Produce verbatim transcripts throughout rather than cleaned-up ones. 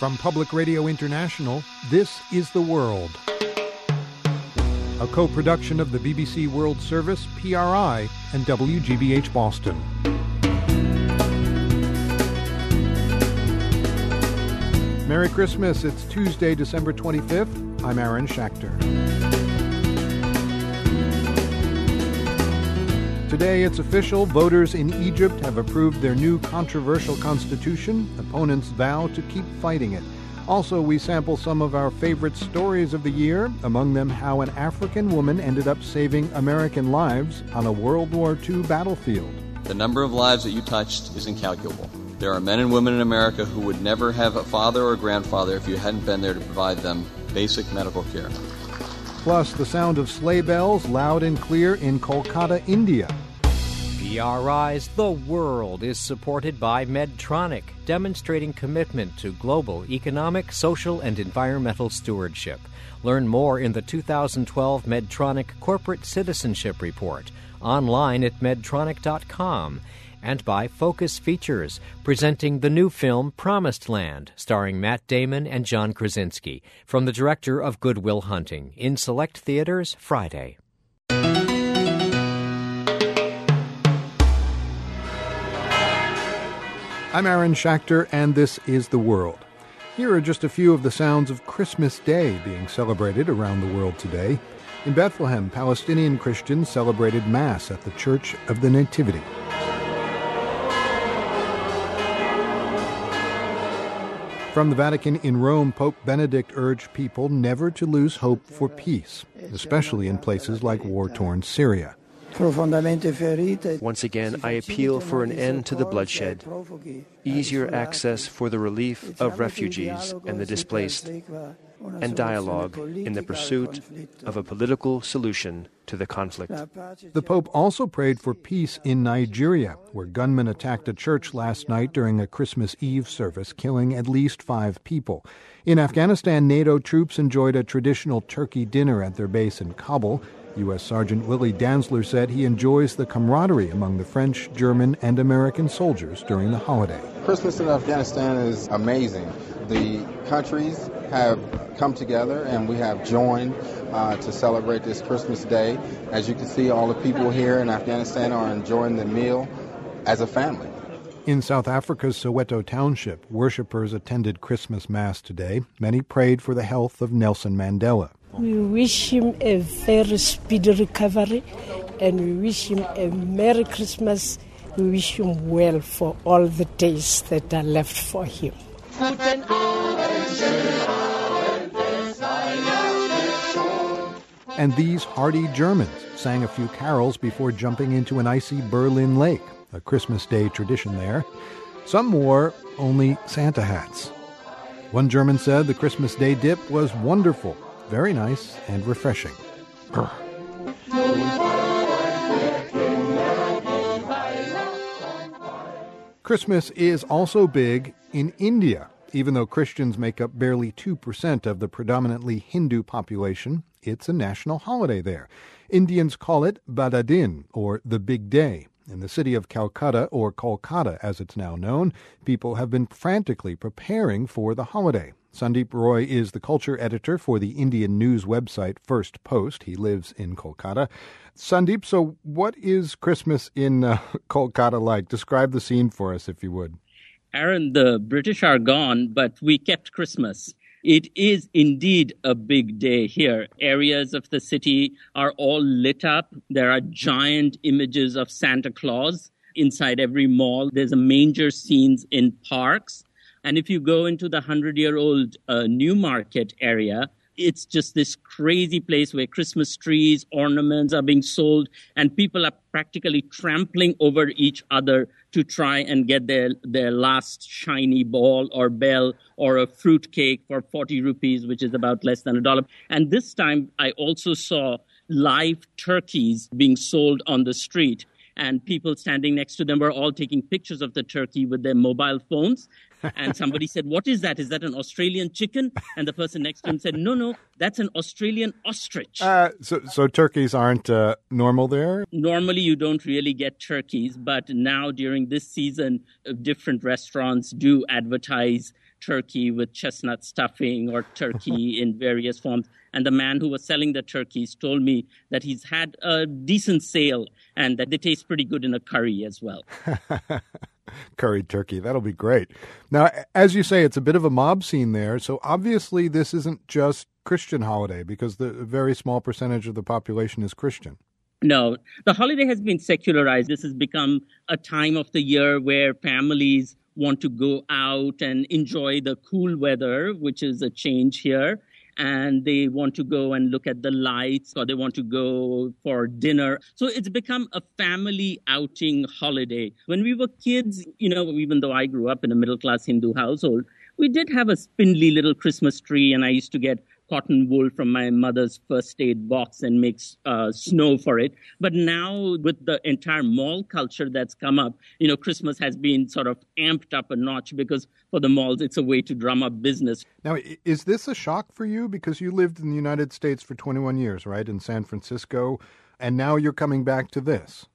From Public Radio International, this is The World, a co-production of the B B C World Service, P R I, and W G B H Boston. Merry Christmas. It's Tuesday, December twenty-fifth. I'm Aaron Schachter. Today, it's official. Voters in Egypt have approved their new controversial constitution. Opponents vow to keep fighting it. Also, we sample some of our favorite stories of the year, among them how an African woman ended up saving American lives on a World War Two battlefield. The number of lives that you touched is incalculable. There are men and women in America who would never have a father or a grandfather if you hadn't been there to provide them basic medical care. Plus, the sound of sleigh bells loud and clear in Kolkata, India. P R I's The World is supported by Medtronic, demonstrating commitment to global economic, social, and environmental stewardship. Learn more in the two thousand twelve Medtronic Corporate Citizenship Report, online at medtronic dot com, and by Focus Features, presenting the new film Promised Land, starring Matt Damon and John Krasinski, from the director of Goodwill Hunting, in select theaters Friday. I'm Aaron Schachter, and this is The World. Here are just a few of the sounds of Christmas Day being celebrated around the world today. In Bethlehem, Palestinian Christians celebrated Mass at the Church of the Nativity. From the Vatican in Rome, Pope Benedict urged people never to lose hope for peace, especially in places like war-torn Syria. Once again, I appeal for an end to the bloodshed, easier access for the relief of refugees and the displaced, and dialogue in the pursuit of a political solution to the conflict. The Pope also prayed for peace in Nigeria, where gunmen attacked a church last night during a Christmas Eve service, killing at least five people. In Afghanistan, NATO troops enjoyed a traditional turkey dinner at their base in Kabul. U S. Sergeant Willie Danzler said he enjoys the camaraderie among the French, German, and American soldiers during the holiday. Christmas in Afghanistan is amazing. The countries have come together and we have joined uh, to celebrate this Christmas Day. As you can see, all the people here in Afghanistan are enjoying the meal as a family. In South Africa's Soweto Township, worshippers attended Christmas Mass today. Many prayed for the health of Nelson Mandela. We wish him a very speedy recovery, and we wish him a Merry Christmas. We wish him well for all the days that are left for him. And these hardy Germans sang a few carols before jumping into an icy Berlin lake, a Christmas Day tradition there. Some wore only Santa hats. One German said the Christmas Day dip was wonderful. Very nice and refreshing. Brr. Christmas is also big in India. Even though Christians make up barely two percent of the predominantly Hindu population, it's a national holiday there. Indians call it Bada Din, or the Big Day. In the city of Calcutta, or Kolkata as it's now known, people have been frantically preparing for the holiday. Sandeep Roy is the culture editor for the Indian news website First Post. He lives in Kolkata. Sandeep, so what is Christmas in uh, Kolkata like? Describe the scene for us, if you would. Aaron, the British are gone, but we kept Christmas. It is indeed a big day here. Areas of the city are all lit up. There are giant images of Santa Claus inside every mall. There's a manger scenes in parks. And if you go into the hundred-year-old uh, Newmarket area, it's just this crazy place where Christmas trees, ornaments are being sold, and people are practically trampling over each other to try and get their, their last shiny ball or bell or a fruitcake for forty rupees, which is about less than a dollar. And this time, I also saw live turkeys being sold on the street. And people standing next to them were all taking pictures of the turkey with their mobile phones. And somebody said, what is that? Is that an Australian chicken? And the person next to him said, no, no, that's an Australian ostrich. Uh, so, so turkeys aren't uh, normal there? Normally, you don't really get turkeys. But now during this season, different restaurants do advertise turkey with chestnut stuffing or turkey in various forms. And the man who was selling the turkeys told me that he's had a decent sale and that they taste pretty good in a curry as well. Curried turkey. That'll be great. Now, as you say, it's a bit of a mob scene there. So obviously this isn't just Christian holiday because the very small percentage of the population is Christian. No, the holiday has been secularized. This has become a time of the year where families want to go out and enjoy the cool weather, which is a change here. And they want to go and look at the lights, or they want to go for dinner. So it's become a family outing holiday. When we were kids, you know, even though I grew up in a middle-class Hindu household, we did have a spindly little Christmas tree, and I used to get cotton wool from my mother's first aid box and make uh, snow for it. But now with the entire mall culture that's come up, you know, Christmas has been sort of amped up a notch because for the malls, it's a way to drum up business. Now, is this a shock for you? Because you lived in the United States for twenty-one years, right, in San Francisco, and now you're coming back to this.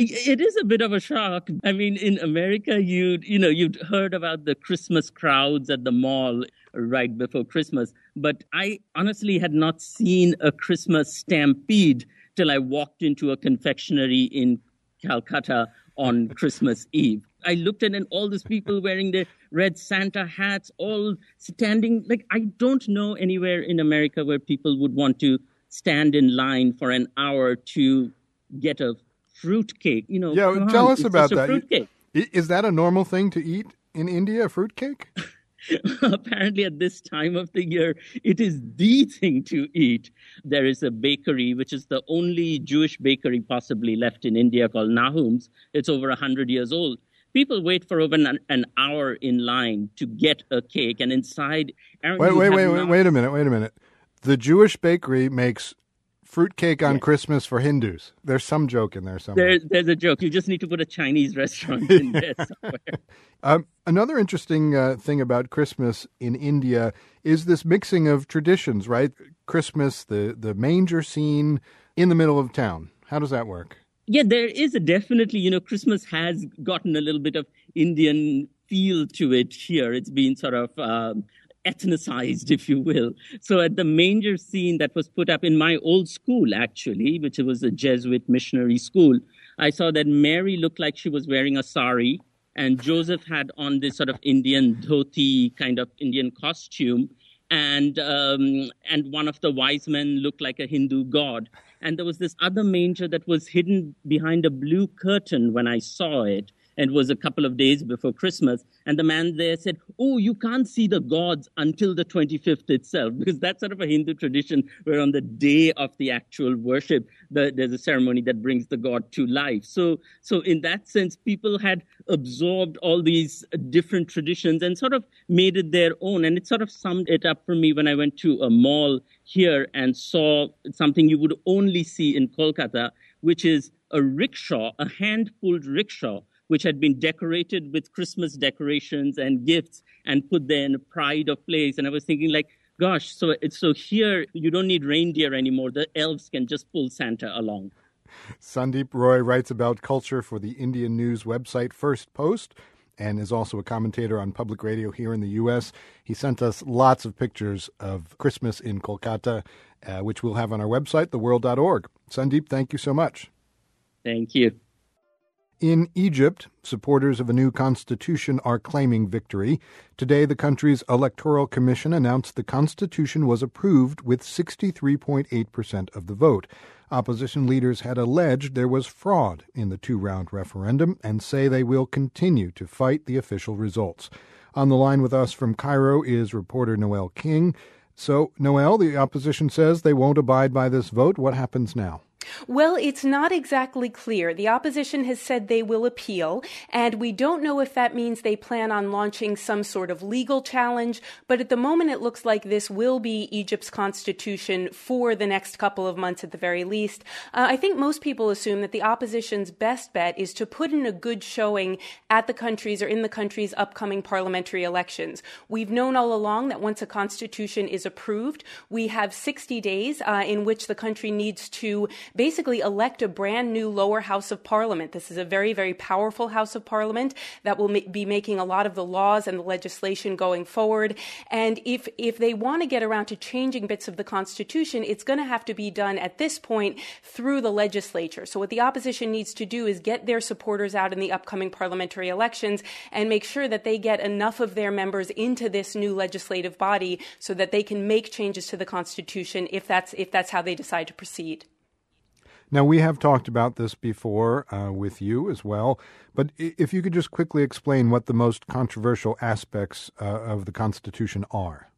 It is a bit of a shock. I mean, in America, you you know, you'd heard about the Christmas crowds at the mall right before Christmas. But I honestly had not seen a Christmas stampede till I walked into a confectionery in Calcutta on Christmas Eve. I looked at and all these people wearing their red Santa hats, all standing. Like, I don't know anywhere in America where people would want to stand in line for an hour to get a fruitcake, you know. Yeah, tell us about that. Fruitcake. Is that a normal thing to eat in India, fruitcake? Apparently at this time of the year, it is the thing to eat. There is a bakery, which is the only Jewish bakery possibly left in India called Nahum's. It's over one hundred years old. People wait for over an hour in line to get a cake, and inside... Wait, wait, wait, wait, wait a minute, wait a minute. The Jewish bakery makes... fruitcake on yeah. Christmas for Hindus. There's some joke in there somewhere. There, there's a joke. You just need to put a Chinese restaurant in there somewhere. um, another interesting uh, thing about Christmas in India is this mixing of traditions, right? Christmas, the, the manger scene in the middle of town. How does that work? Yeah, there is a definitely, you know, Christmas has gotten a little bit of Indian feel to it here. It's been sort of... Um, ethnicized, if you will. So at the manger scene that was put up in my old school, actually, which was a Jesuit missionary school, I saw that Mary looked like she was wearing a sari, and Joseph had on this sort of Indian dhoti kind of Indian costume, and um, and one of the wise men looked like a Hindu god. And there was this other manger that was hidden behind a blue curtain when I saw it. It was a couple of days before Christmas. And the man there said, oh, you can't see the gods until the twenty-fifth itself, because that's sort of a Hindu tradition where on the day of the actual worship, the, there's a ceremony that brings the god to life. So so in that sense, people had absorbed all these different traditions and sort of made it their own. And it sort of summed it up for me when I went to a mall here and saw something you would only see in Kolkata, which is a rickshaw, a hand-pulled rickshaw, which had been decorated with Christmas decorations and gifts and put there in a pride of place. And I was thinking, like, gosh, so it's, so here you don't need reindeer anymore. The elves can just pull Santa along. Sandeep Roy writes about culture for the Indian news website First Post and is also a commentator on public radio here in the U S. He sent us lots of pictures of Christmas in Kolkata, uh, which we'll have on our website, the world dot org. Sandeep, thank you so much. Thank you. In Egypt, supporters of a new constitution are claiming victory. Today, the country's electoral commission announced the constitution was approved with sixty-three point eight percent of the vote. Opposition leaders had alleged there was fraud in the two-round referendum and say they will continue to fight the official results. On the line with us from Cairo is reporter Noel King. So, Noel, the opposition says they won't abide by this vote. What happens now? Well, it's not exactly clear. The opposition has said they will appeal, and we don't know if that means they plan on launching some sort of legal challenge, but at the moment it looks like this will be Egypt's constitution for the next couple of months at the very least. Uh, I think most people assume that the opposition's best bet is to put in a good showing at the country's or in the country's upcoming parliamentary elections. We've known all along that once a constitution is approved, we have sixty days uh, in which the country needs to basically elect a brand new lower house of parliament. This is a very, very powerful house of parliament that will ma- be making a lot of the laws and the legislation going forward. And if, if they want to get around to changing bits of the constitution, it's going to have to be done at this point through the legislature. So what the opposition needs to do is get their supporters out in the upcoming parliamentary elections and make sure that they get enough of their members into this new legislative body so that they can make changes to the constitution if that's, if that's how they decide to proceed. Now, we have talked about this before uh, with you as well, but if you could just quickly explain what the most controversial aspects uh, of the Constitution are.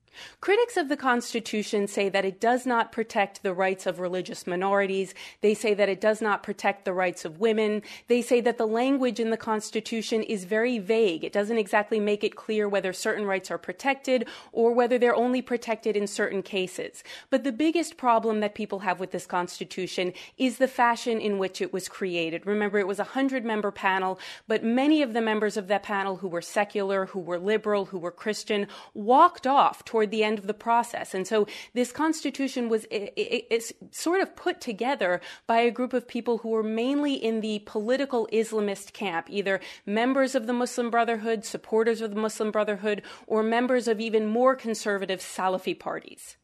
Critics of the Constitution say that it does not protect the rights of religious minorities. They say that it does not protect the rights of women. They say that the language in the Constitution is very vague. It doesn't exactly make it clear whether certain rights are protected or whether they're only protected in certain cases. But the biggest problem that people have with this Constitution is the fashion in which it was created. Remember, it was a hundred-member panel, but many of the members of that panel who were secular, who were liberal, who were Christian, walked off toward the end of the process. And so this Constitution was it, it, it's sort of put together by a group of people who were mainly in the political Islamist camp, either members of the Muslim Brotherhood, supporters of the Muslim Brotherhood, or members of even more conservative Salafi parties.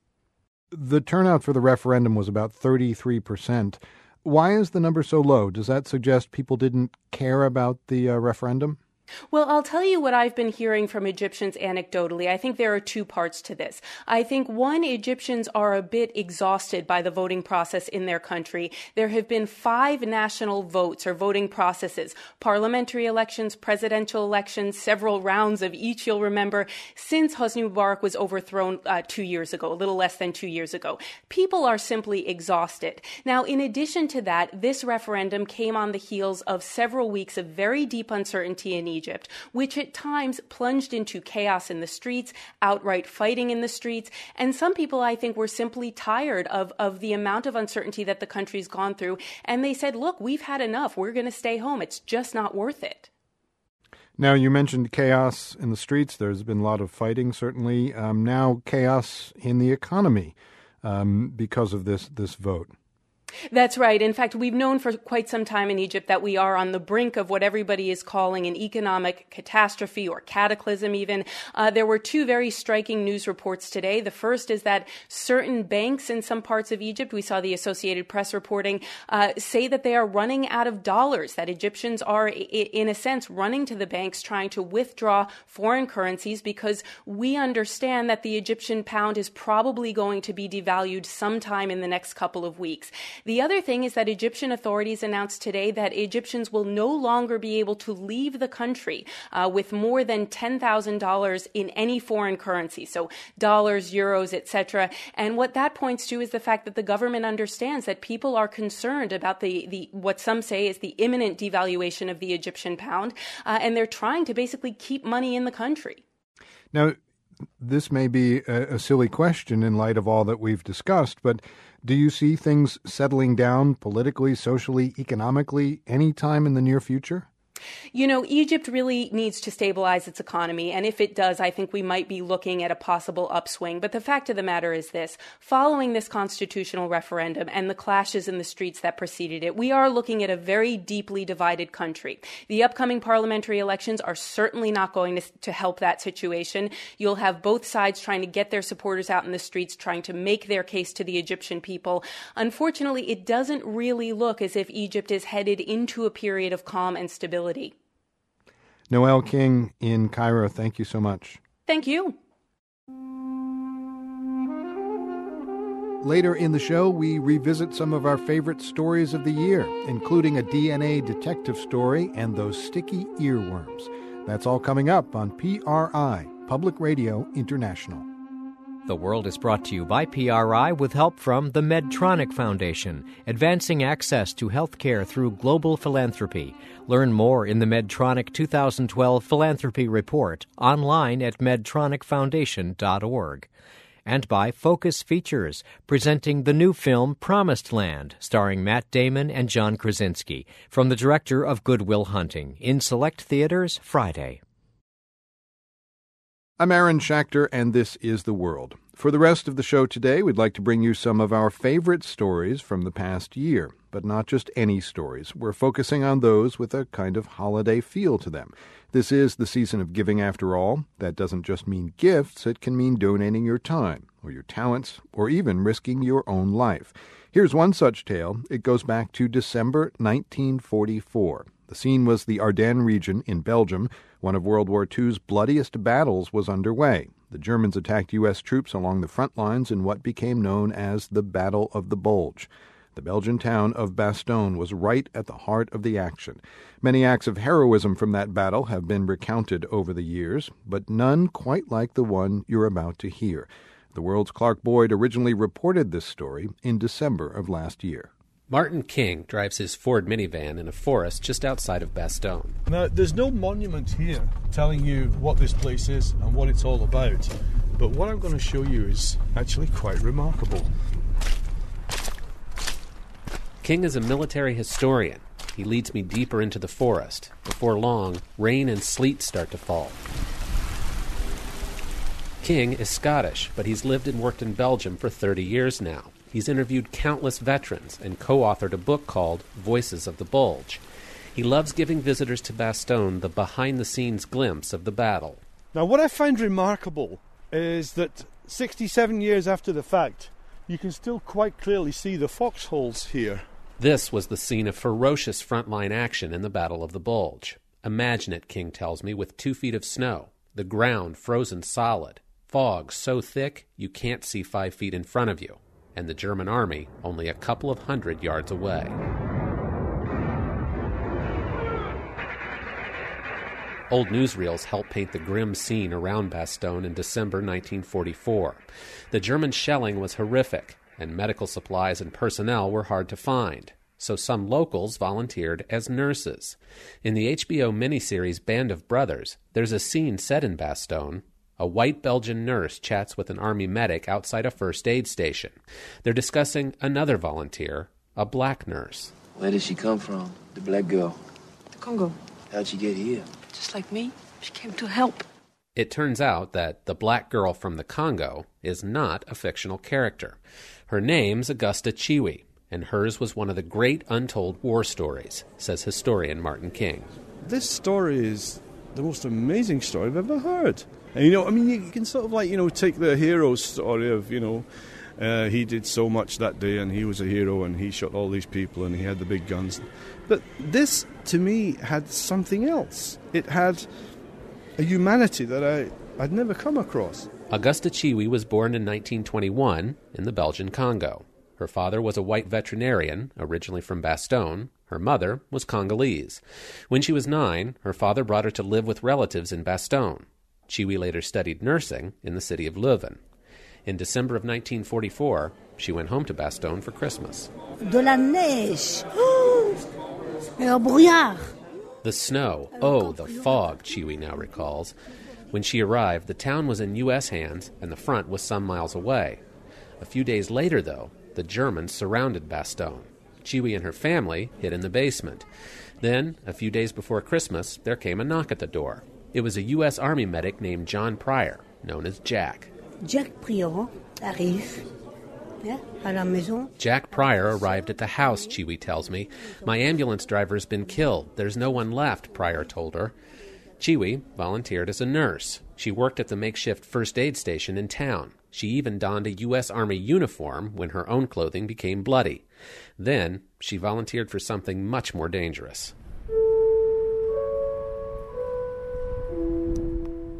The turnout for the referendum was about thirty-three percent. Why is the number so low? Does that suggest people didn't care about the uh, referendum? Well, I'll tell you what I've been hearing from Egyptians anecdotally. I think there are two parts to this. I think, one, Egyptians are a bit exhausted by the voting process in their country. There have been five national votes or voting processes, parliamentary elections, presidential elections, several rounds of each, you'll remember, since Hosni Mubarak was overthrown uh, two years ago, a little less than two years ago. People are simply exhausted. Now, in addition to that, this referendum came on the heels of several weeks of very deep uncertainty in Egypt. Egypt, which at times plunged into chaos in the streets, outright fighting in the streets. And some people, I think, were simply tired of, of the amount of uncertainty that the country's gone through. And they said, look, we've had enough. We're going to stay home. It's just not worth it. Now, you mentioned chaos in the streets. There's been a lot of fighting, certainly. Um, now, chaos in the economy um, because of this this vote. That's right. In fact, we've known for quite some time in Egypt that we are on the brink of what everybody is calling an economic catastrophe or cataclysm even. Uh, there were two very striking news reports today. The first is that certain banks in some parts of Egypt, we saw the Associated Press reporting, uh, say that they are running out of dollars, that Egyptians are, in a sense, running to the banks trying to withdraw foreign currencies because we understand that the Egyptian pound is probably going to be devalued sometime in the next couple of weeks. The other thing is that Egyptian authorities announced today that Egyptians will no longer be able to leave the country uh, with more than ten thousand dollars in any foreign currency, so dollars, euros, et cetera. And what that points to is the fact that the government understands that people are concerned about the, the what some say is the imminent devaluation of the Egyptian pound, uh, and they're trying to basically keep money in the country. Now, this may be a, a silly question in light of all that we've discussed, but do you see things settling down politically, socially, economically anytime in the near future? You know, Egypt really needs to stabilize its economy, and if it does, I think we might be looking at a possible upswing. But the fact of the matter is this. Following this constitutional referendum and the clashes in the streets that preceded it, we are looking at a very deeply divided country. The upcoming parliamentary elections are certainly not going to, to help that situation. You'll have both sides trying to get their supporters out in the streets, trying to make their case to the Egyptian people. Unfortunately, it doesn't really look as if Egypt is headed into a period of calm and stability. Noel King in Cairo, thank you so much. Thank you. Later in the show, we revisit some of our favorite stories of the year, including a D N A detective story and those sticky earworms. That's all coming up on P R I, Public Radio International. The World is brought to you by P R I with help from the Medtronic Foundation, advancing access to healthcare through global philanthropy. Learn more in the Medtronic twenty twelve Philanthropy Report online at medtronic foundation dot org. And by Focus Features, presenting the new film Promised Land, starring Matt Damon and John Krasinski, from the director of Goodwill Hunting, in select theaters Friday. I'm Aaron Schachter, and this is The World. For the rest of the show today, we'd like to bring you some of our favorite stories from the past year, but not just any stories. We're focusing on those with a kind of holiday feel to them. This is the season of giving, after all. That doesn't just mean gifts. It can mean donating your time, or your talents, or even risking your own life. Here's one such tale. It goes back to December nineteen forty-four. The scene was the Ardennes region in Belgium. One of World War two's bloodiest battles was underway. The Germans attacked U S troops along the front lines in what became known as the Battle of the Bulge. The Belgian town of Bastogne was right at the heart of the action. Many acts of heroism from that battle have been recounted over the years, but none quite like the one you're about to hear. The World's Clark Boyd originally reported this story in December of last year. Martin King drives his Ford minivan in a forest just outside of Bastogne. Now, there's no monument here telling you what this place is and what it's all about, but what I'm going to show you is actually quite remarkable. King is a military historian. He leads me deeper into the forest. Before long, rain and sleet start to fall. King is Scottish, but he's lived and worked in Belgium for thirty years now. He's interviewed countless veterans and co-authored a book called Voices of the Bulge. He loves giving visitors to Bastogne the behind-the-scenes glimpse of the battle. Now, what I find remarkable is that sixty-seven years after the fact, you can still quite clearly see the foxholes here. This was the scene of ferocious frontline action in the Battle of the Bulge. Imagine it, King tells me, with two feet of snow, the ground frozen solid, fog so thick you can't see five feet in front of you, and the German army only a couple of hundred yards away. Old newsreels help paint the grim scene around Bastogne in December nineteen forty-four. The German shelling was horrific, and medical supplies and personnel were hard to find, so some locals volunteered as nurses. In the H B O miniseries Band of Brothers, there's a scene set in Bastogne. A white Belgian nurse chats with an army medic outside a first aid station. They're discussing another volunteer, a black nurse. Where did she come from, the black girl? The Congo. How'd she get here? Just like me. She came to help. It turns out that the black girl from the Congo is not a fictional character. Her name's Augusta Chiwi, and hers was one of the great untold war stories, says historian Martin King. This story is the most amazing story I've ever heard. And, you know, I mean, you can sort of, like, you know, take the hero story of, you know, uh, he did so much that day and he was a hero and he shot all these people and he had the big guns. But this, to me, had something else. It had a humanity that I, I'd never come across. Augusta Chiwi was born in nineteen twenty-one in the Belgian Congo. Her father was a white veterinarian, originally from Bastogne. Her mother was Congolese. When she was nine, her father brought her to live with relatives in Bastogne. Chiwi later studied nursing in the city of Leuven. In December of nineteen forty-four, she went home to Bastogne for Christmas. De la neige. The snow, oh, the fog, Chiwi now recalls. When she arrived, the town was in U S hands and the front was some miles away. A few days later, though, the Germans surrounded Bastogne. Chiwi and her family hid in the basement. Then, a few days before Christmas, there came a knock at the door. It was a U S Army medic named John Pryor, known as Jack. Jack Pryor arrive. Yeah, à la maison. Jack Pryor arrived at the house, Chiwi tells me. My ambulance driver's been killed. There's no one left, Pryor told her. Chiwi volunteered as a nurse. She worked at the makeshift first aid station in town. She even donned a U S Army uniform when her own clothing became bloody. Then she volunteered for something much more dangerous.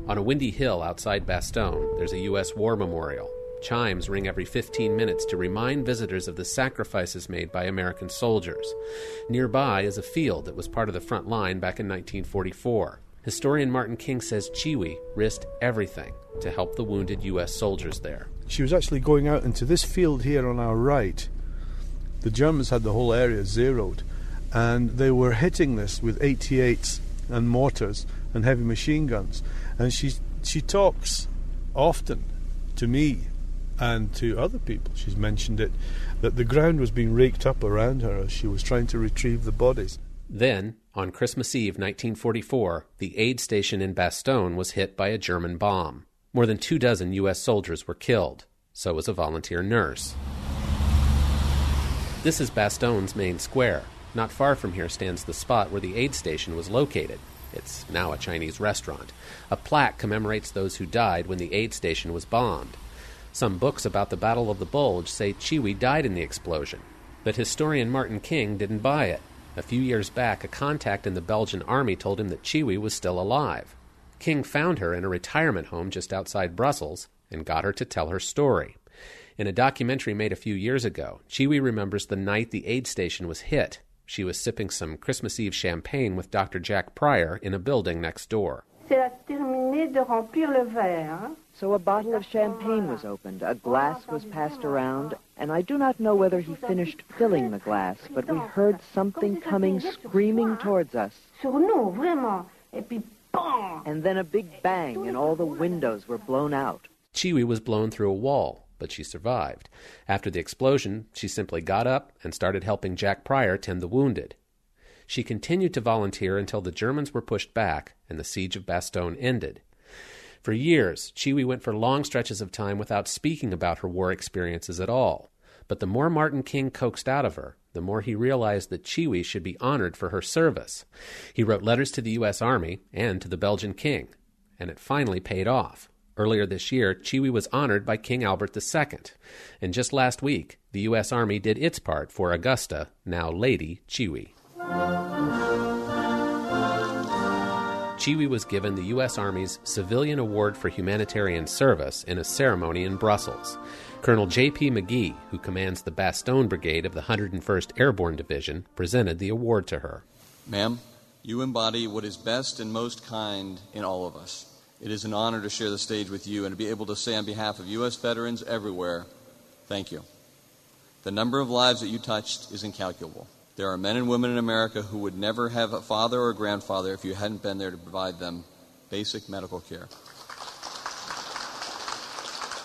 On a windy hill outside Bastogne, there's a U S war memorial. Chimes ring every fifteen minutes to remind visitors of the sacrifices made by American soldiers. Nearby is a field that was part of the front line back in nineteen forty-four. Historian Martin King says Chiwi risked everything to help the wounded U S soldiers there. She was actually going out into this field here on our right. The Germans had the whole area zeroed, and they were hitting this with eighty-eights and mortars and heavy machine guns. And she she talks often to me and to other people. She's mentioned it, that the ground was being raked up around her as she was trying to retrieve the bodies. Then, on Christmas Eve nineteen forty-four, the aid station in Bastogne was hit by a German bomb. More than two dozen U S soldiers were killed. So was a volunteer nurse. This is Bastogne's main square. Not far from here stands the spot where the aid station was located. It's now a Chinese restaurant. A plaque commemorates those who died when the aid station was bombed. Some books about the Battle of the Bulge say Chiwi died in the explosion, but historian Martin King didn't buy it. A few years back, a contact in the Belgian army told him that Chiwi was still alive. King found her in a retirement home just outside Brussels and got her to tell her story. In a documentary made a few years ago, Chiwi remembers the night the aid station was hit. She was sipping some Christmas Eve champagne with Doctor Jack Pryor in a building next door. So a bottle of champagne was opened, a glass was passed around, and I do not know whether he finished filling the glass, but we heard something coming screaming towards us. And then a big bang, and all the windows were blown out. Chiwi was blown through a wall, but she survived. After the explosion, she simply got up and started helping Jack Pryor tend the wounded. She continued to volunteer until the Germans were pushed back and the siege of Bastogne ended. For years, Chiwi went for long stretches of time without speaking about her war experiences at all. But the more Martin King coaxed out of her, the more he realized that Chiwi should be honored for her service. He wrote letters to the U S. Army and to the Belgian king, and it finally paid off. Earlier this year, Chiwi was honored by King Albert the Second. And just last week, the U S. Army did its part for Augusta, now Lady Chiwi. Chiwi was given the U S. Army's Civilian Award for Humanitarian Service in a ceremony in Brussels. Colonel J P McGee, who commands the Bastogne Brigade of the one hundred first Airborne Division, presented the award to her. Ma'am, you embody what is best and most kind in all of us. It is an honor to share the stage with you and to be able to say on behalf of U S veterans everywhere, thank you. The number of lives that you touched is incalculable. There are men and women in America who would never have a father or a grandfather if you hadn't been there to provide them basic medical care.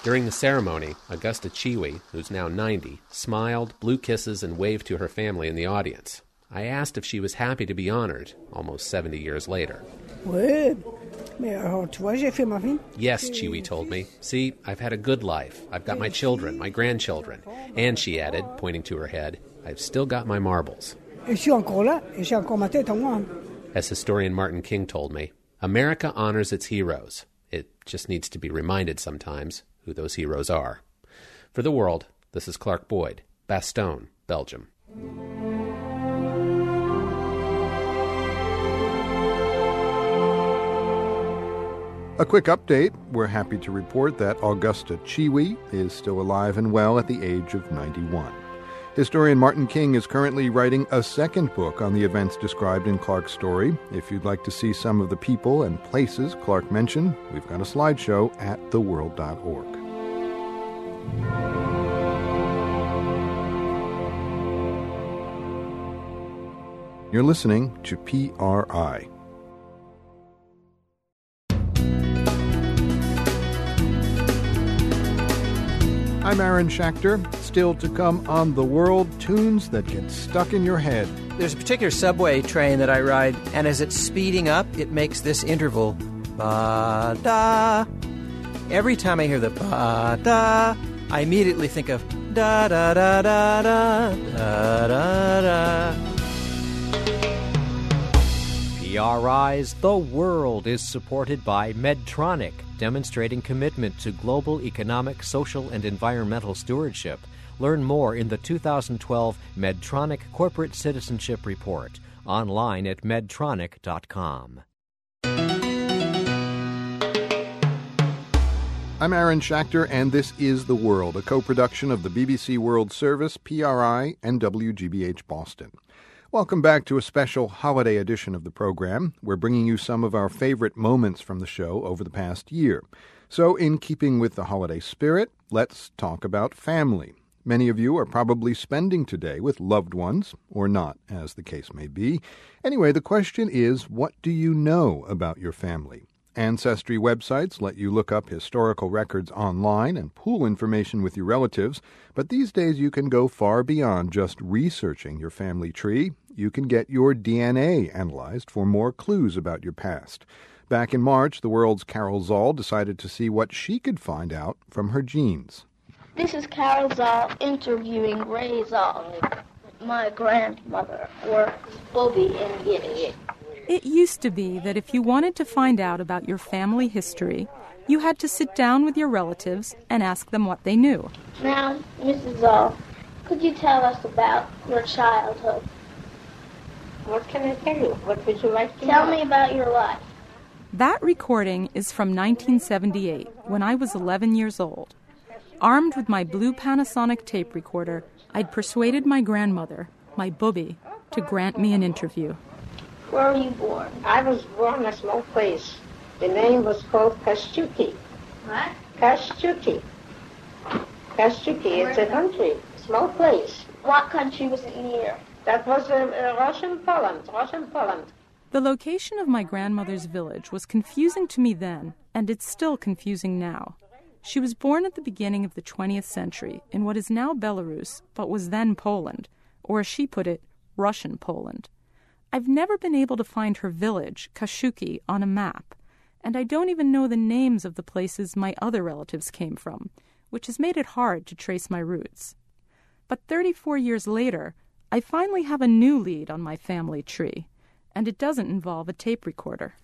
During the ceremony, Augusta Chiwi, who's now ninety, smiled, blew kisses, and waved to her family in the audience. I asked if she was happy to be honored, almost seventy years later. Yes, Chiwi told me. See, I've had a good life. I've got my children, my grandchildren. And she added, pointing to her head, I've still got my marbles. As historian Martin King told me, America honors its heroes. It just needs to be reminded sometimes who those heroes are. For the world, this is Clark Boyd, Bastogne, Belgium. A quick update. We're happy to report that Augusta Chiwi is still alive and well at the age of ninety-one. Historian Martin King is currently writing a second book on the events described in Clark's story. If you'd like to see some of the people and places Clark mentioned, we've got a slideshow at the world dot org. You're listening to P R I. I'm Aaron Schachter. Still to come on The World, tunes that get stuck in your head. There's a particular subway train that I ride, and as it's speeding up, it makes this interval, ba-da. Every time I hear the ba-da, I immediately think of da-da-da-da-da, da-da-da. P R I's The World is supported by Medtronic, demonstrating commitment to global economic, social, and environmental stewardship. Learn more in the two thousand twelve Medtronic Corporate Citizenship Report, online at medtronic dot com. I'm Aaron Schachter, and this is The World, a co-production of the B B C World Service, P R I, and W G B H Boston. Welcome back to a special holiday edition of the program. We're bringing you some of our favorite moments from the show over the past year. So, in keeping with the holiday spirit, let's talk about family. Many of you are probably spending today with loved ones, or not, as the case may be. Anyway, the question is, what do you know about your family? Ancestry websites let you look up historical records online and pool information with your relatives, but these days you can go far beyond just researching your family tree. You can get your D N A analyzed for more clues about your past. Back in March, the world's Carol Zoll decided to see what she could find out from her genes. This is Carol Zoll interviewing Ray Zoll. My grandmother works Bobby in Yiddish. It used to be that if you wanted to find out about your family history, you had to sit down with your relatives and ask them what they knew. Now, Missus Zoll, could you tell us about your childhood? What can I tell you? What would you like to know? Tell me about your life. That recording is from nineteen seventy-eight, when I was eleven years old. Armed with my blue Panasonic tape recorder, I'd persuaded my grandmother, my bubby, to grant me an interview. Where were you born? I was born in a small place. The name was called Kashtuki. What? Kashtuki. Kashtuki, it's a country, small place. What country was it near? That was uh, uh, Russian Poland, Russian Poland. The location of my grandmother's village was confusing to me then, and it's still confusing now. She was born at the beginning of the twentieth century in what is now Belarus, but was then Poland, or as she put it, Russian Poland. I've never been able to find her village, Kashuki, on a map, and I don't even know the names of the places my other relatives came from, which has made it hard to trace my roots. But thirty-four years later, I finally have a new lead on my family tree, and it doesn't involve a tape recorder.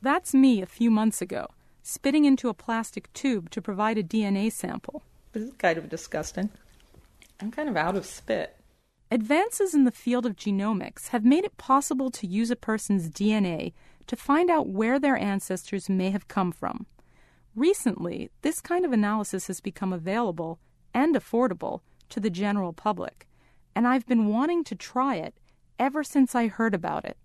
That's me a few months ago, spitting into a plastic tube to provide a D N A sample. This is kind of disgusting. I'm kind of out of spit. Advances in the field of genomics have made it possible to use a person's D N A to find out where their ancestors may have come from. Recently, this kind of analysis has become available and affordable to the general public, and I've been wanting to try it ever since I heard about it.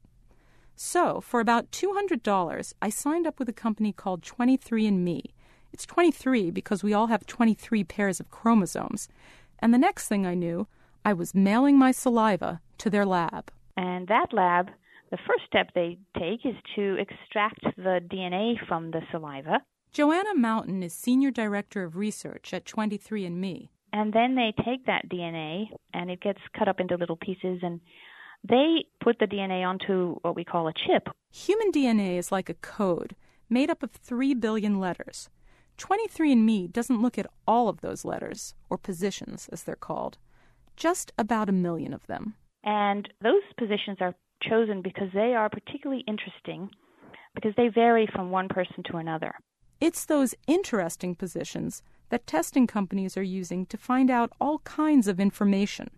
So, for about two hundred dollars, I signed up with a company called twenty-three and me. It's twenty-three because we all have twenty-three pairs of chromosomes. And the next thing I knew, I was mailing my saliva to their lab. And that lab, the first step they take is to extract the D N A from the saliva. Joanna Mountain is Senior Director of Research at twenty-three and me. And then they take that D N A, and it gets cut up into little pieces, and they put the D N A onto what we call a chip. Human D N A is like a code made up of three billion letters. twenty-three and me doesn't look at all of those letters, or positions as they're called, just about a million of them. And those positions are chosen because they are particularly interesting, because they vary from one person to another. It's those interesting positions that testing companies are using to find out all kinds of information,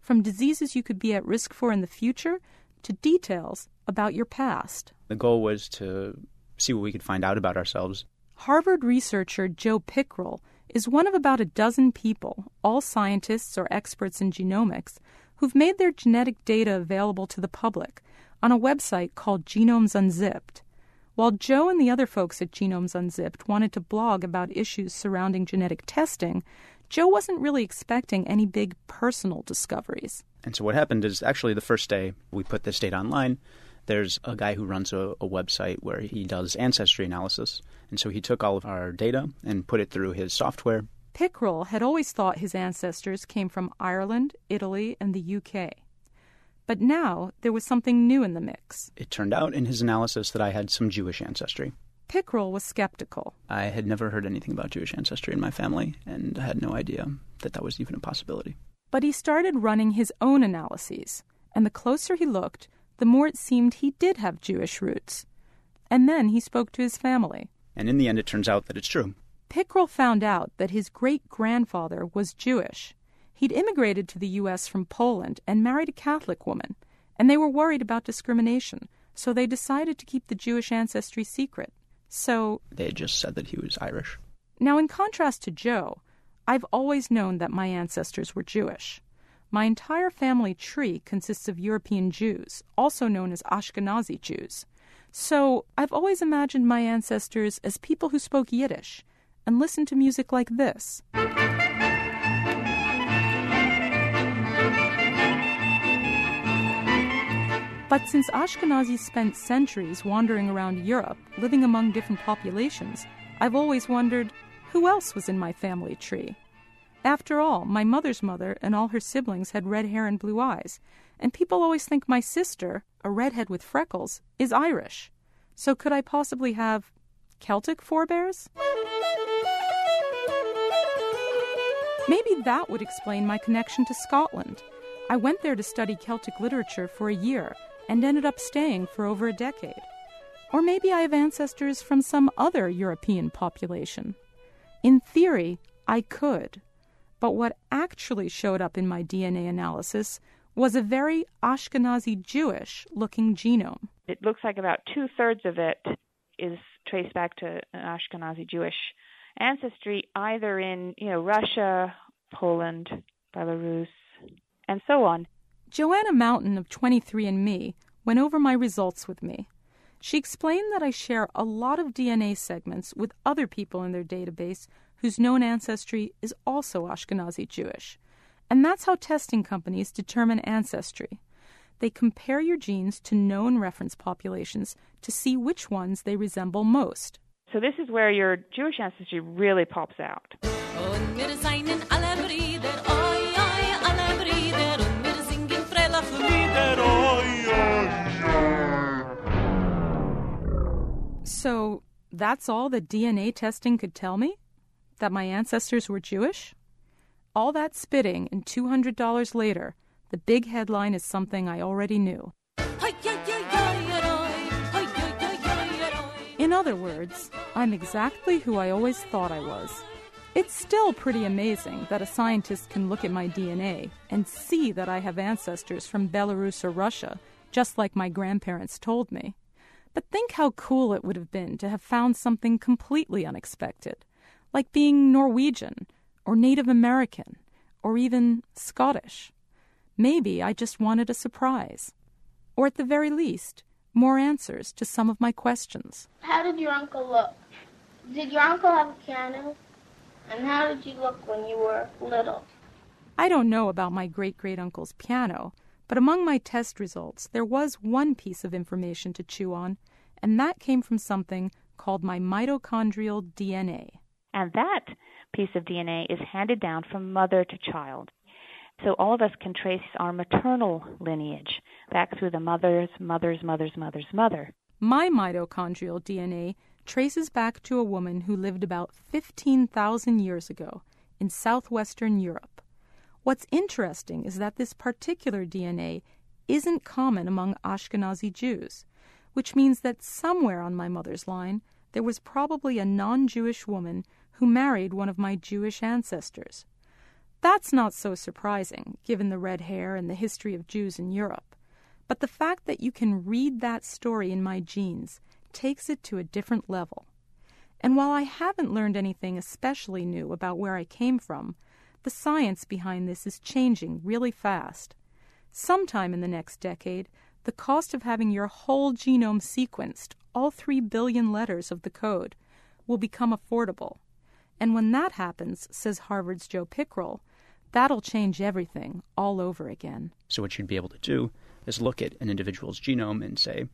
from diseases you could be at risk for in the future to details about your past. The goal was to see what we could find out about ourselves. Harvard researcher Joe Pickrell is one of about a dozen people, all scientists or experts in genomics, who've made their genetic data available to the public on a website called Genomes Unzipped. While Joe and the other folks at Genomes Unzipped wanted to blog about issues surrounding genetic testing, Joe wasn't really expecting any big personal discoveries. And so what happened is actually the first day we put this data online, there's a guy who runs a, a website where he does ancestry analysis, and so he took all of our data and put it through his software. Pickrell had always thought his ancestors came from Ireland, Italy, and the U K. But now there was something new in the mix. It turned out in his analysis that I had some Jewish ancestry. Pickrell was skeptical. I had never heard anything about Jewish ancestry in my family, and I had no idea that that was even a possibility. But he started running his own analyses, and the closer he looked, the more it seemed he did have Jewish roots. And then he spoke to his family. And in the end, it turns out that it's true. Pickrell found out that his great-grandfather was Jewish. He'd immigrated to the U S from Poland and married a Catholic woman, and they were worried about discrimination, so they decided to keep the Jewish ancestry secret. So they had just said that he was Irish. Now, in contrast to Joe, I've always known that my ancestors were Jewish. My entire family tree consists of European Jews, also known as Ashkenazi Jews. So I've always imagined my ancestors as people who spoke Yiddish and listened to music like this. But since Ashkenazis spent centuries wandering around Europe, living among different populations, I've always wondered, who else was in my family tree? After all, my mother's mother and all her siblings had red hair and blue eyes, and people always think my sister, a redhead with freckles, is Irish. So could I possibly have Celtic forebears? Maybe that would explain my connection to Scotland. I went there to study Celtic literature for a year, and ended up staying for over a decade. Or maybe I have ancestors from some other European population. In theory, I could. But what actually showed up in my D N A analysis was a very Ashkenazi Jewish-looking genome. It looks like about two-thirds of it is traced back to an Ashkenazi Jewish ancestry, either in, you know, Russia, Poland, Belarus, and so on. Joanna Mountain of twenty-three and me went over my results with me. She explained that I share a lot of D N A segments with other people in their database whose known ancestry is also Ashkenazi Jewish. And that's how testing companies determine ancestry. They compare your genes to known reference populations to see which ones they resemble most. So this is where your Jewish ancestry really pops out. So that's all that D N A testing could tell me? That my ancestors were Jewish? All that spitting and two hundred dollars later, the big headline is something I already knew. In other words, I'm exactly who I always thought I was. It's still pretty amazing that a scientist can look at my D N A and see that I have ancestors from Belarus or Russia, just like my grandparents told me. But think how cool it would have been to have found something completely unexpected, like being Norwegian, or Native American, or even Scottish. Maybe I just wanted a surprise. Or at the very least, more answers to some of my questions. How did your uncle look? Did your uncle have a piano? And how did you look when you were little? I don't know about my great-great-uncle's piano, but among my test results, there was one piece of information to chew on, and that came from something called my mitochondrial D N A. And that piece of D N A is handed down from mother to child. So all of us can trace our maternal lineage back through the mother's, mother's, mother's, mother's, mother. My mitochondrial D N A traces back to a woman who lived about fifteen thousand years ago in southwestern Europe. What's interesting is that this particular D N A isn't common among Ashkenazi Jews, which means that somewhere on my mother's line, there was probably a non-Jewish woman who married one of my Jewish ancestors. That's not so surprising, given the red hair and the history of Jews in Europe. But the fact that you can read that story in my genes takes it to a different level. And while I haven't learned anything especially new about where I came from, the science behind this is changing really fast. Sometime in the next decade, the cost of having your whole genome sequenced, all three billion letters of the code, will become affordable. And when that happens, says Harvard's Joe Pickrell, that'll change everything all over again. So what you'd be able to do is look at an individual's genome and say,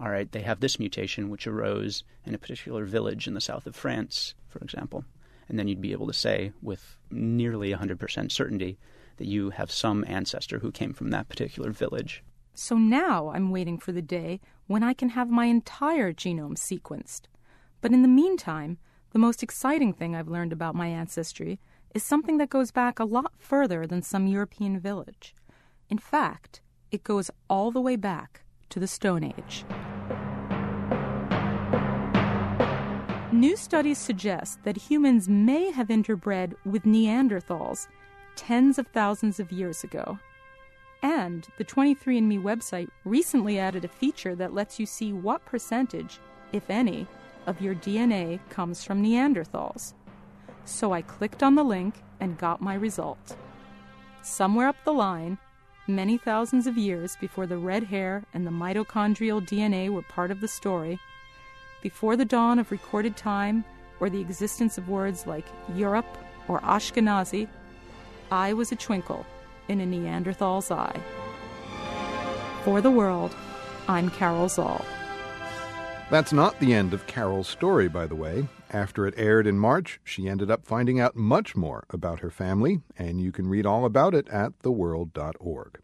all right, they have this mutation which arose in a particular village in the south of France, for example. And then you'd be able to say with nearly one hundred percent certainty that you have some ancestor who came from that particular village. So now I'm waiting for the day when I can have my entire genome sequenced. But in the meantime, the most exciting thing I've learned about my ancestry is something that goes back a lot further than some European village. In fact, it goes all the way back to the Stone Age. New studies suggest that humans may have interbred with Neanderthals tens of thousands of years ago. And the twenty-three and me website recently added a feature that lets you see what percentage, if any, of your D N A comes from Neanderthals. So I clicked on the link and got my result. somewhere up the line, many thousands of years before the red hair and the mitochondrial D N A were part of the story, before the dawn of recorded time or the existence of words like Europe or Ashkenazi, I was a twinkle in a Neanderthal's eye. For the world, I'm Carol Zoll. That's not the end of Carol's story, by the way. After it aired in March, she ended up finding out much more about her family, and you can read all about it at the world dot org.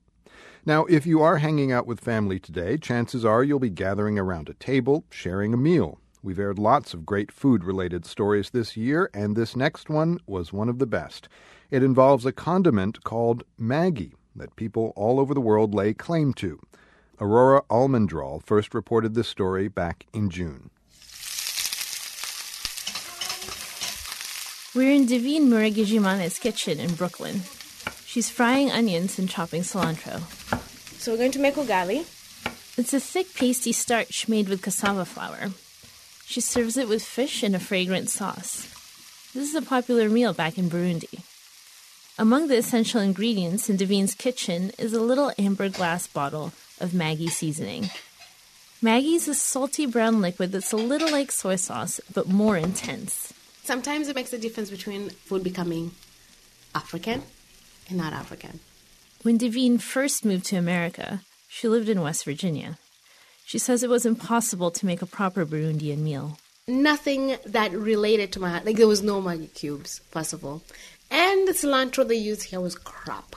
Now, if you are hanging out with family today, chances are you'll be gathering around a table, sharing a meal. We've aired lots of great food-related stories this year, and this next one was one of the best. It involves a condiment called Maggi that people all over the world lay claim to. Aurora Almendral first reported this story back in June. We're in Devine Murugejiman's kitchen in Brooklyn. She's frying onions and chopping cilantro. So we're going to make ugali. It's a thick, pasty starch made with cassava flour. She serves it with fish and a fragrant sauce. This is a popular meal back in Burundi. Among the essential ingredients in Devine's kitchen is a little amber glass bottle of Maggi seasoning. Maggi is a salty brown liquid that's a little like soy sauce, but more intense. Sometimes it makes a difference between food becoming African and not African. When Devine first moved to America, she lived in West Virginia. She says it was impossible to make a proper Burundian meal. Nothing that related to my... Like, there was no Maggi cubes, first of all. And the cilantro they used here was crap.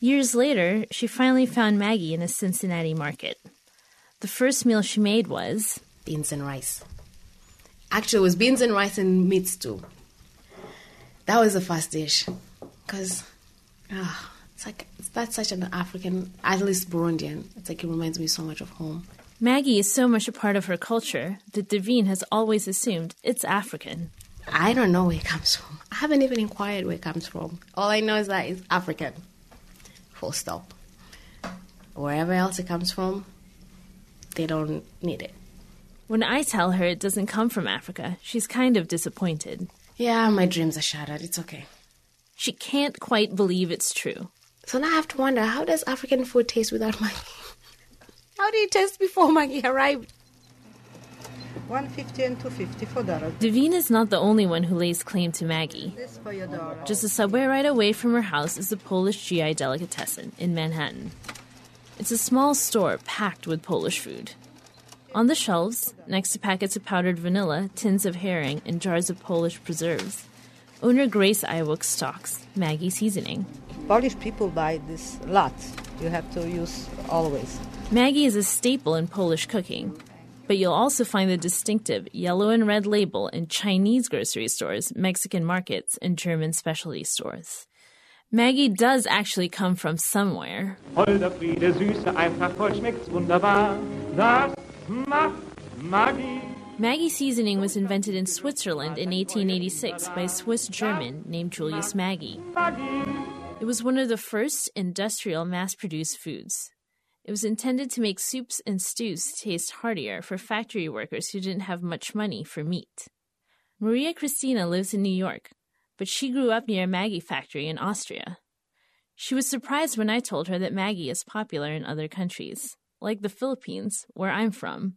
Years later, she finally found Maggi in a Cincinnati market. The first meal she made was... beans and rice. Actually, it was beans and rice and meat stew. That was the first dish. Because, ah, oh, it's like, that's such an African, at least Burundian. It's like, it reminds me so much of home. Maggi is so much a part of her culture that Devine has always assumed it's African. I don't know where it comes from. I haven't even inquired where it comes from. All I know is that it's African. Full stop. Wherever else it comes from, they don't need it. When I tell her it doesn't come from Africa, she's kind of disappointed. Yeah, my dreams are shattered. It's okay. She can't quite believe it's true. So now I have to wonder, how does African food taste without Maggi? How did it taste before Maggi arrived? one fifty and two fifty for Dara. Devine is not the only one who lays claim to Maggi. This for your Dara. Just a subway ride away from her house is the Polish G I delicatessen in Manhattan. It's a small store packed with Polish food. On the shelves, next to packets of powdered vanilla, tins of herring, and jars of Polish preserves, owner Grace Iwook stocks Maggi seasoning. Polish people buy this a lot. You have to use always. Maggi is a staple in Polish cooking, but you'll also find the distinctive yellow and red label in Chinese grocery stores, Mexican markets, and German specialty stores. Maggi does actually come from somewhere. Maggi seasoning was invented in Switzerland in eighteen eighty-six by a Swiss German named Julius Maggi. It was one of the first industrial mass-produced foods. It was intended to make soups and stews taste heartier for factory workers who didn't have much money for meat. Maria Cristina lives in New York, but she grew up near a Maggi factory in Austria. She was surprised when I told her that Maggi is popular in other countries, like the Philippines, where I'm from.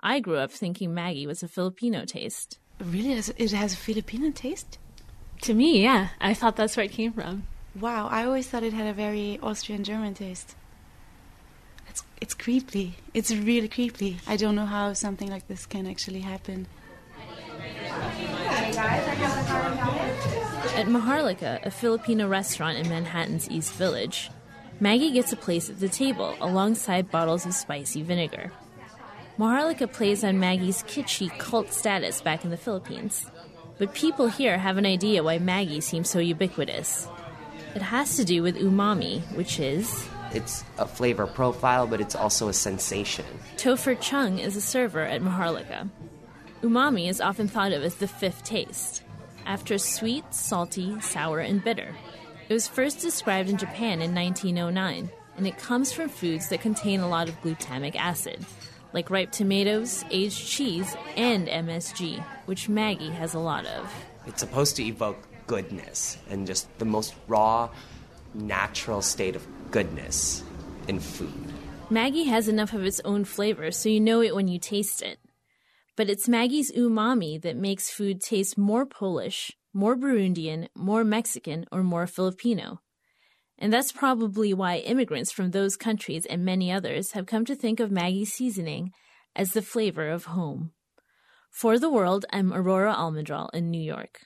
I grew up thinking Maggi was a Filipino taste. Really? It has a Filipino taste? To me, yeah. I thought that's where it came from. Wow, I always thought it had a very Austrian-German taste. It's, it's creepy. It's really creepy. I don't know how something like this can actually happen. At Maharlika, a Filipino restaurant in Manhattan's East Village, Maggi gets a place at the table alongside bottles of spicy vinegar. Maharlika plays on Maggi's kitschy cult status back in the Philippines. But people here have an idea why Maggi seems so ubiquitous. It has to do with umami, which is... It's a flavor profile, but it's also a sensation. Topher Chung is a server at Maharlika. Umami is often thought of as the fifth taste, after sweet, salty, sour, and bitter. It was first described in Japan in nineteen oh nine, and it comes from foods that contain a lot of glutamic acid, like ripe tomatoes, aged cheese, and M S G, which Maggi has a lot of. It's supposed to evoke goodness and just the most raw, natural state of goodness in food. Maggi has enough of its own flavor, so you know it when you taste it. But it's Maggi's umami that makes food taste more Polish, more Burundian, more Mexican, or more Filipino. And that's probably why immigrants from those countries and many others have come to think of Maggi's seasoning as the flavor of home. For The World, I'm Aurora Almendral in New York.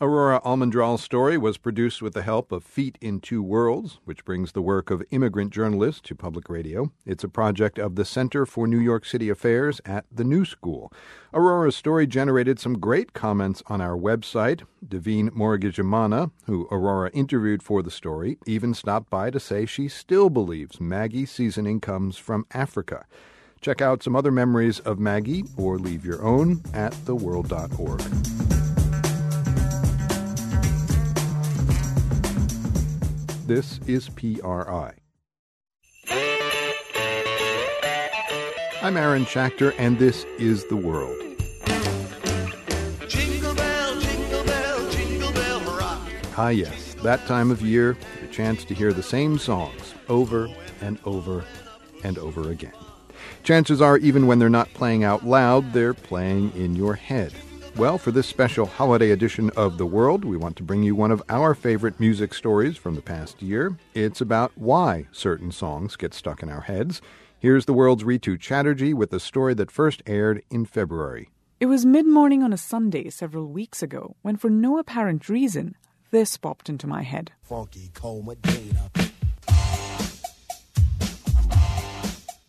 Aurora Almendral's story was produced with the help of Feet in Two Worlds, which brings the work of immigrant journalists to public radio. It's a project of the Center for New York City Affairs at the New School. Aurora's story generated some great comments on our website. Devine Morgijamana, who Aurora interviewed for the story, even stopped by to say she still believes Maggi seasoning comes from Africa. Check out some other memories of Maggi, or leave your own, at the world dot org. This is P R I. I'm Aaron Schachter, and this is The World. Jingle bell, jingle bell, jingle bell rock. Ah yes, that time of year, the chance to hear the same songs over and over and over again. Chances are, even when they're not playing out loud, they're playing in your head. Well, for this special holiday edition of The World, we want to bring you one of our favorite music stories from the past year. It's about why certain songs get stuck in our heads. Here's The World's Ritu Chatterjee with a story that first aired in February. It was mid-morning on a Sunday several weeks ago when, for no apparent reason, this popped into my head. Funky Coma Dana.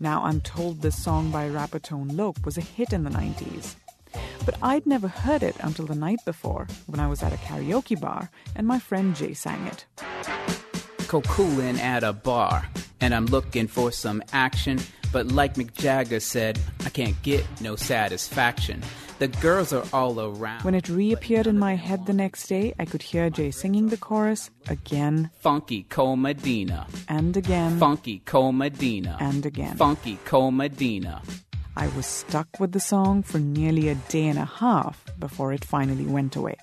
Now, I'm told this song by rapper Tone Loc was a hit in the nineties. But I'd never heard it until the night before when I was at a karaoke bar and my friend Jay sang it. Cocoolin' at a bar, and I'm looking for some action. But like Mick Jagger said, I can't get no satisfaction. The girls are all around. When it reappeared in my head the next day, I could hear Jay singing the chorus again. Funky Comadina. And again. Funky Comadina. And again. Funky Comadina. I was stuck with the song for nearly a day and a half before it finally went away.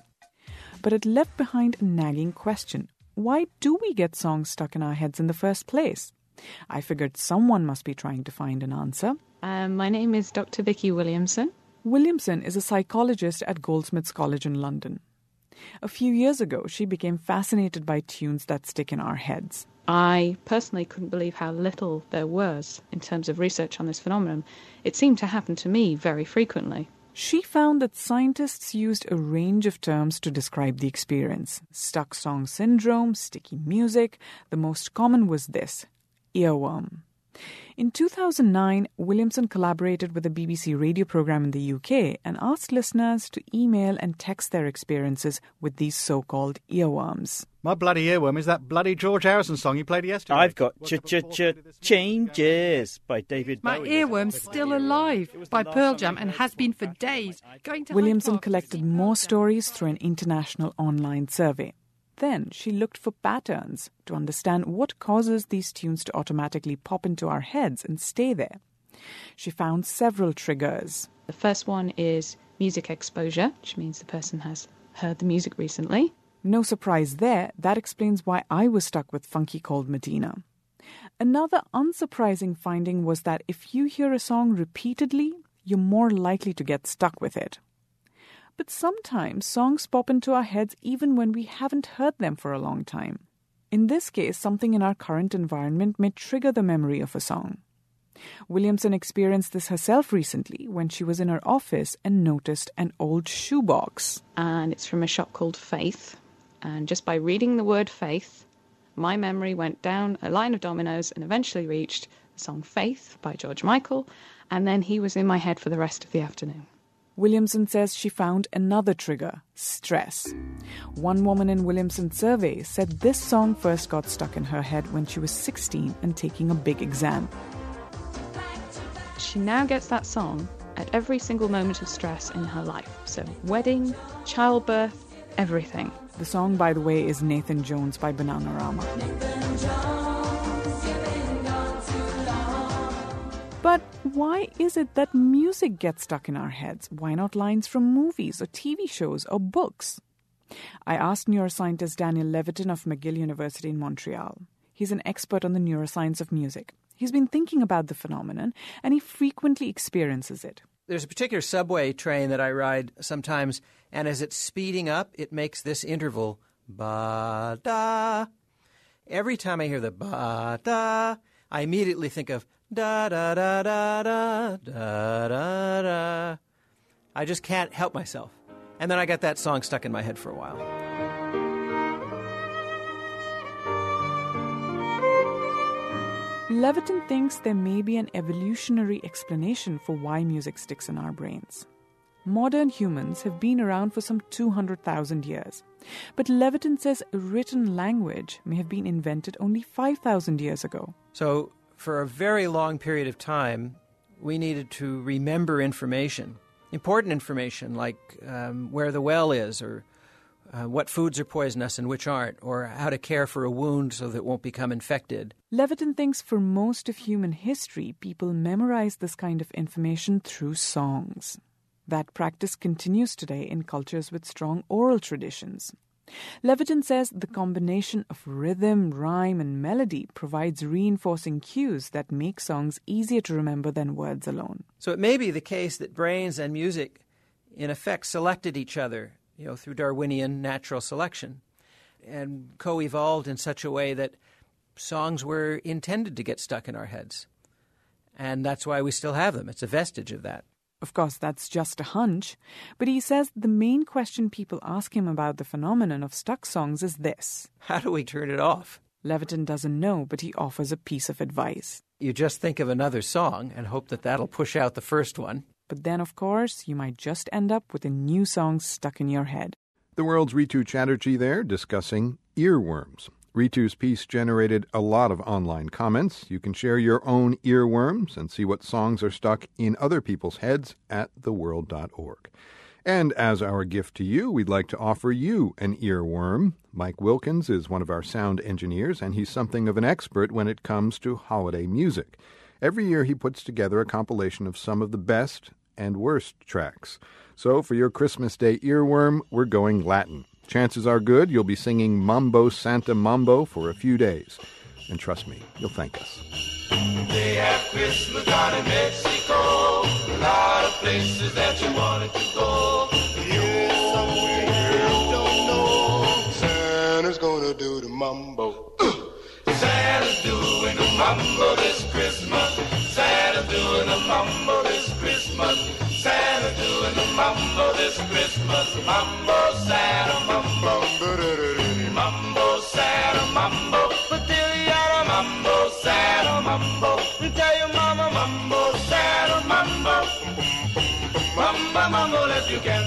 But it left behind a nagging question. Why do we get songs stuck in our heads in the first place? I figured someone must be trying to find an answer. Um, my name is Doctor Vicky Williamson. Williamson is a psychologist at Goldsmiths College in London. A few years ago, she became fascinated by tunes that stick in our heads. I personally couldn't believe how little there was in terms of research on this phenomenon. It seemed to happen to me very frequently. She found that scientists used a range of terms to describe the experience. Stuck song syndrome, sticky music. The most common was this, earworm. In two thousand nine, Williamson collaborated with a B B C radio program in the U K and asked listeners to email and text their experiences with these so-called earworms. My bloody earworm is that bloody George Harrison song you played yesterday. I've got ch ch ch Changes by David Bowie. My earworm's Still Alive by Pearl Jam and has been for days. Going to Williamson collected more stories through an international online survey. Then she looked for patterns to understand what causes these tunes to automatically pop into our heads and stay there. She found several triggers. The first one is music exposure, which means the person has heard the music recently. No surprise there, that explains why I was stuck with Funky Cold Medina. Another unsurprising finding was that if you hear a song repeatedly, you're more likely to get stuck with it. But sometimes songs pop into our heads even when we haven't heard them for a long time. In this case, something in our current environment may trigger the memory of a song. Williamson experienced this herself recently when she was in her office and noticed an old shoebox. And it's from a shop called Faith. And just by reading the word Faith, my memory went down a line of dominoes and eventually reached the song Faith by George Michael. And then he was in my head for the rest of the afternoon. Williamson says she found another trigger, stress. One woman in Williamson's survey said this song first got stuck in her head when she was sixteen and taking a big exam. She now gets that song at every single moment of stress in her life. So wedding, childbirth, everything. The song, by the way, is Nathan Jones by Bananarama. Nathan Jones, you've been gone too long. But why is it that music gets stuck in our heads? Why not lines from movies or T V shows or books? I asked neuroscientist Daniel Levitin of McGill University in Montreal. He's an expert on the neuroscience of music. He's been thinking about the phenomenon, and he frequently experiences it. There's a particular subway train that I ride sometimes, and as it's speeding up, it makes this interval, ba-da. Every time I hear the ba-da, I immediately think of da-da-da-da-da, da-da-da. I just can't help myself. And then I got that song stuck in my head for a while. Levitin thinks there may be an evolutionary explanation for why music sticks in our brains. Modern humans have been around for some two hundred thousand years. But Levitin says written language may have been invented only five thousand years ago. So for a very long period of time, we needed to remember information, important information like um, where the well is or Uh, what foods are poisonous and which aren't, or how to care for a wound so that it won't become infected. Levitin thinks for most of human history, people memorized this kind of information through songs. That practice continues today in cultures with strong oral traditions. Levitin says the combination of rhythm, rhyme, and melody provides reinforcing cues that make songs easier to remember than words alone. So it may be the case that brains and music, in effect, selected each other, you know, through Darwinian natural selection, and co-evolved in such a way that songs were intended to get stuck in our heads. And that's why we still have them. It's a vestige of that. Of course, that's just a hunch. But he says the main question people ask him about the phenomenon of stuck songs is this. How do we turn it off? Levitin doesn't know, but he offers a piece of advice. You just think of another song and hope that that'll push out the first one. But then, of course, you might just end up with a new song stuck in your head. The world's Ritu Chatterjee there discussing earworms. Ritu's piece generated a lot of online comments. You can share your own earworms and see what songs are stuck in other people's heads at the world dot org. And as our gift to you, we'd like to offer you an earworm. Mike Wilkins is one of our sound engineers, and he's something of an expert when it comes to holiday music. Every year he puts together a compilation of some of the best and worst tracks. So for your Christmas Day earworm, we're going Latin. Chances are good you'll be singing Mambo Santa Mambo for a few days. And trust me, you'll thank us. They have Christmas down in Mexico, a lot of places that you wanted to go. You're somewhere you don't know. Santa's gonna do the mambo. Santa's doing a mambo this Christmas. Santa's doing a mambo this Christmas. Santa's doing a mambo this Christmas. Mambo, Santa, mambo. Mambo, Santa, mambo. Patilliana, mambo, Santa, mambo. We tell your mama, mambo, Santa, mambo. Mambo, mambo, if you can.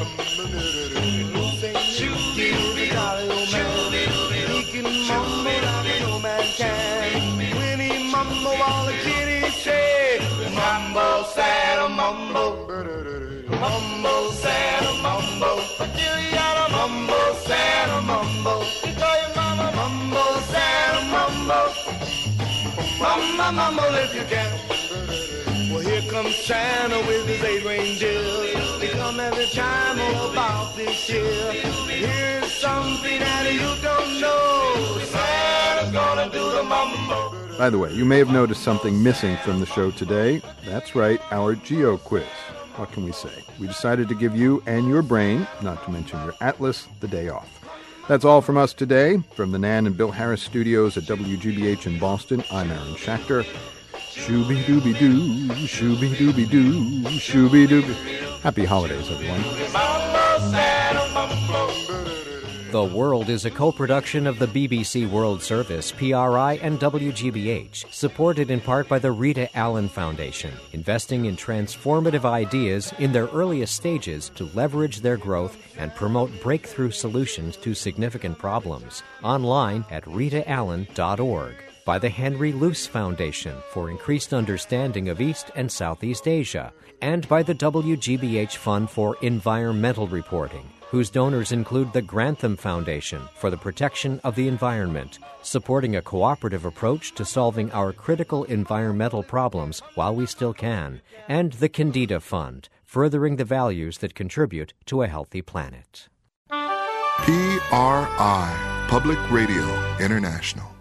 Mumbo, Santa, mumbo, mumbo, Santa, mumbo, Patilliana, mumbo, Santa, mumbo, you call your mama, mumbo, Santa, mumbo, mama, mumbo, if you can. Well, here comes Santa with his eight reindeer. They come every time all about this year. Here's something that you don't know. Santa's gonna do the mumbo. By the way, you may have noticed something missing from the show today. That's right, our geo quiz. What can we say? We decided to give you and your brain, not to mention your atlas, the day off. That's all from us today. From the Nan and Bill Harris studios at W G B H in Boston, I'm Aaron Schachter. Shooby-dooby-doo, shooby-dooby-doo, shooby-dooby. Happy holidays, everyone. The World is a co-production of the B B C World Service, P R I, and W G B H, supported in part by the Rita Allen Foundation, investing in transformative ideas in their earliest stages to leverage their growth and promote breakthrough solutions to significant problems. Online at rita allen dot org. By the Henry Luce Foundation for increased understanding of East and Southeast Asia, and by the W G B H Fund for Environmental Reporting, whose donors include the Grantham Foundation for the Protection of the Environment, supporting a cooperative approach to solving our critical environmental problems while we still can, and the Candida Fund, furthering the values that contribute to a healthy planet. P- R I Public Radio International.